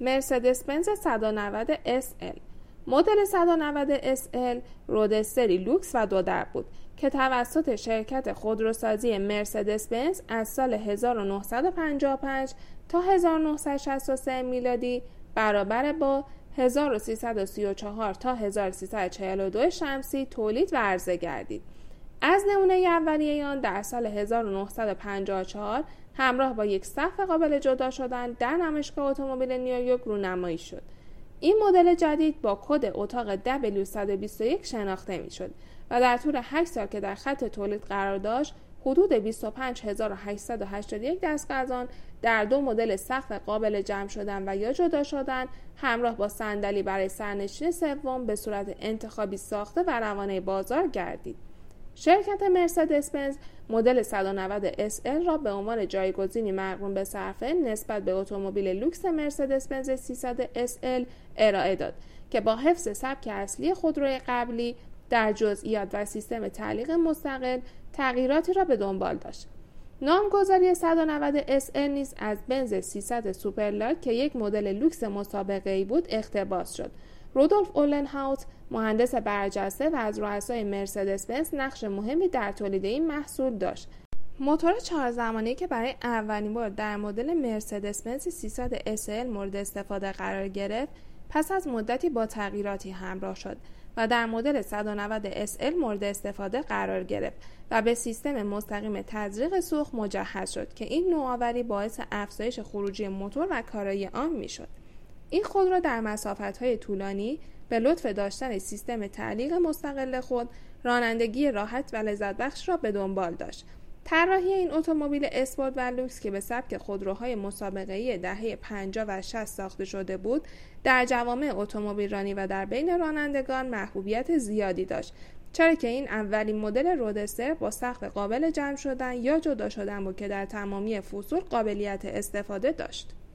مرسدس بنز 190 اس ال. مدل 190 اس ال رودستری لوکس و دو در بود که توسط شرکت خودروسازی مرسدس بنز از سال 1955 تا 1963 میلادی برابر با 1334 تا 1342 شمسی تولید و عرضه گردید. از نمونه اولیه آن در سال 1954 همراه با یک سقف قابل جدا شدن در نمایشگاه اتومبیل نیویورک رونمایی شد. این مدل جدید با کد اتاق W121 شناخته می‌شد و در طول 8 سال که در خط تولید قرار داشت حدود 25881 دستگاه از آن در دو مدل سقف قابل جمع شدن و یا جدا شدن همراه با صندلی برای سرنشین سوم به صورت انتخابی ساخته و روانه بازار گردید. شرکت مرسدس بنز مدل 190 اس ال را به عنوان جایگزینی مقرون به صرفه نسبت به اتومبیل لوکس مرسدس بنز 300 اس ال ارائه داد که با حفظ سبک اصلی خودروی قبلی در جزئیات و سیستم تعلیق مستقل تغییراتی را به دنبال داشت. نامگذاری 190 اس ال نیز از بنز 300 سوپرلاک که یک مدل لوکس مسابقه‌ای بود اقتباس شد. رودولف اولنهاوت مهندس برجسته و از رؤسای مرسدس بنز نقش مهمی در تولید این محصول داشت. موتور 4 زمانی که برای اولین بار در مدل مرسدس بنز 300 اس ال مورد استفاده قرار گرفت، پس از مدتی با تغییراتی همراه شد و در مدل 190 اس ال مورد استفاده قرار گرفت و به سیستم مستقیم تزریق سوخت مجهز شد که این نوآوری باعث افزایش خروجی موتور و کارایی آن می‌شد. این خودرو در مسافت‌های طولانی به لطف داشتن سیستم تعلیق مستقل خود رانندگی راحت و لذت بخش را به دنبال داشت. طراحی این اتومبیل اسپورت و لوکس که به سبک خودروهای مسابقه‌ای دهه 50 و 60 ساخته شده بود، در جوامع اتومبیل‌رانی و در بین رانندگان محبوبیت زیادی داشت، چرا که این اولین مدل رودستر با سقف قابل جمع شدن یا جدا شدن بود که در تمامی فصول قابلیت استفاده داشت.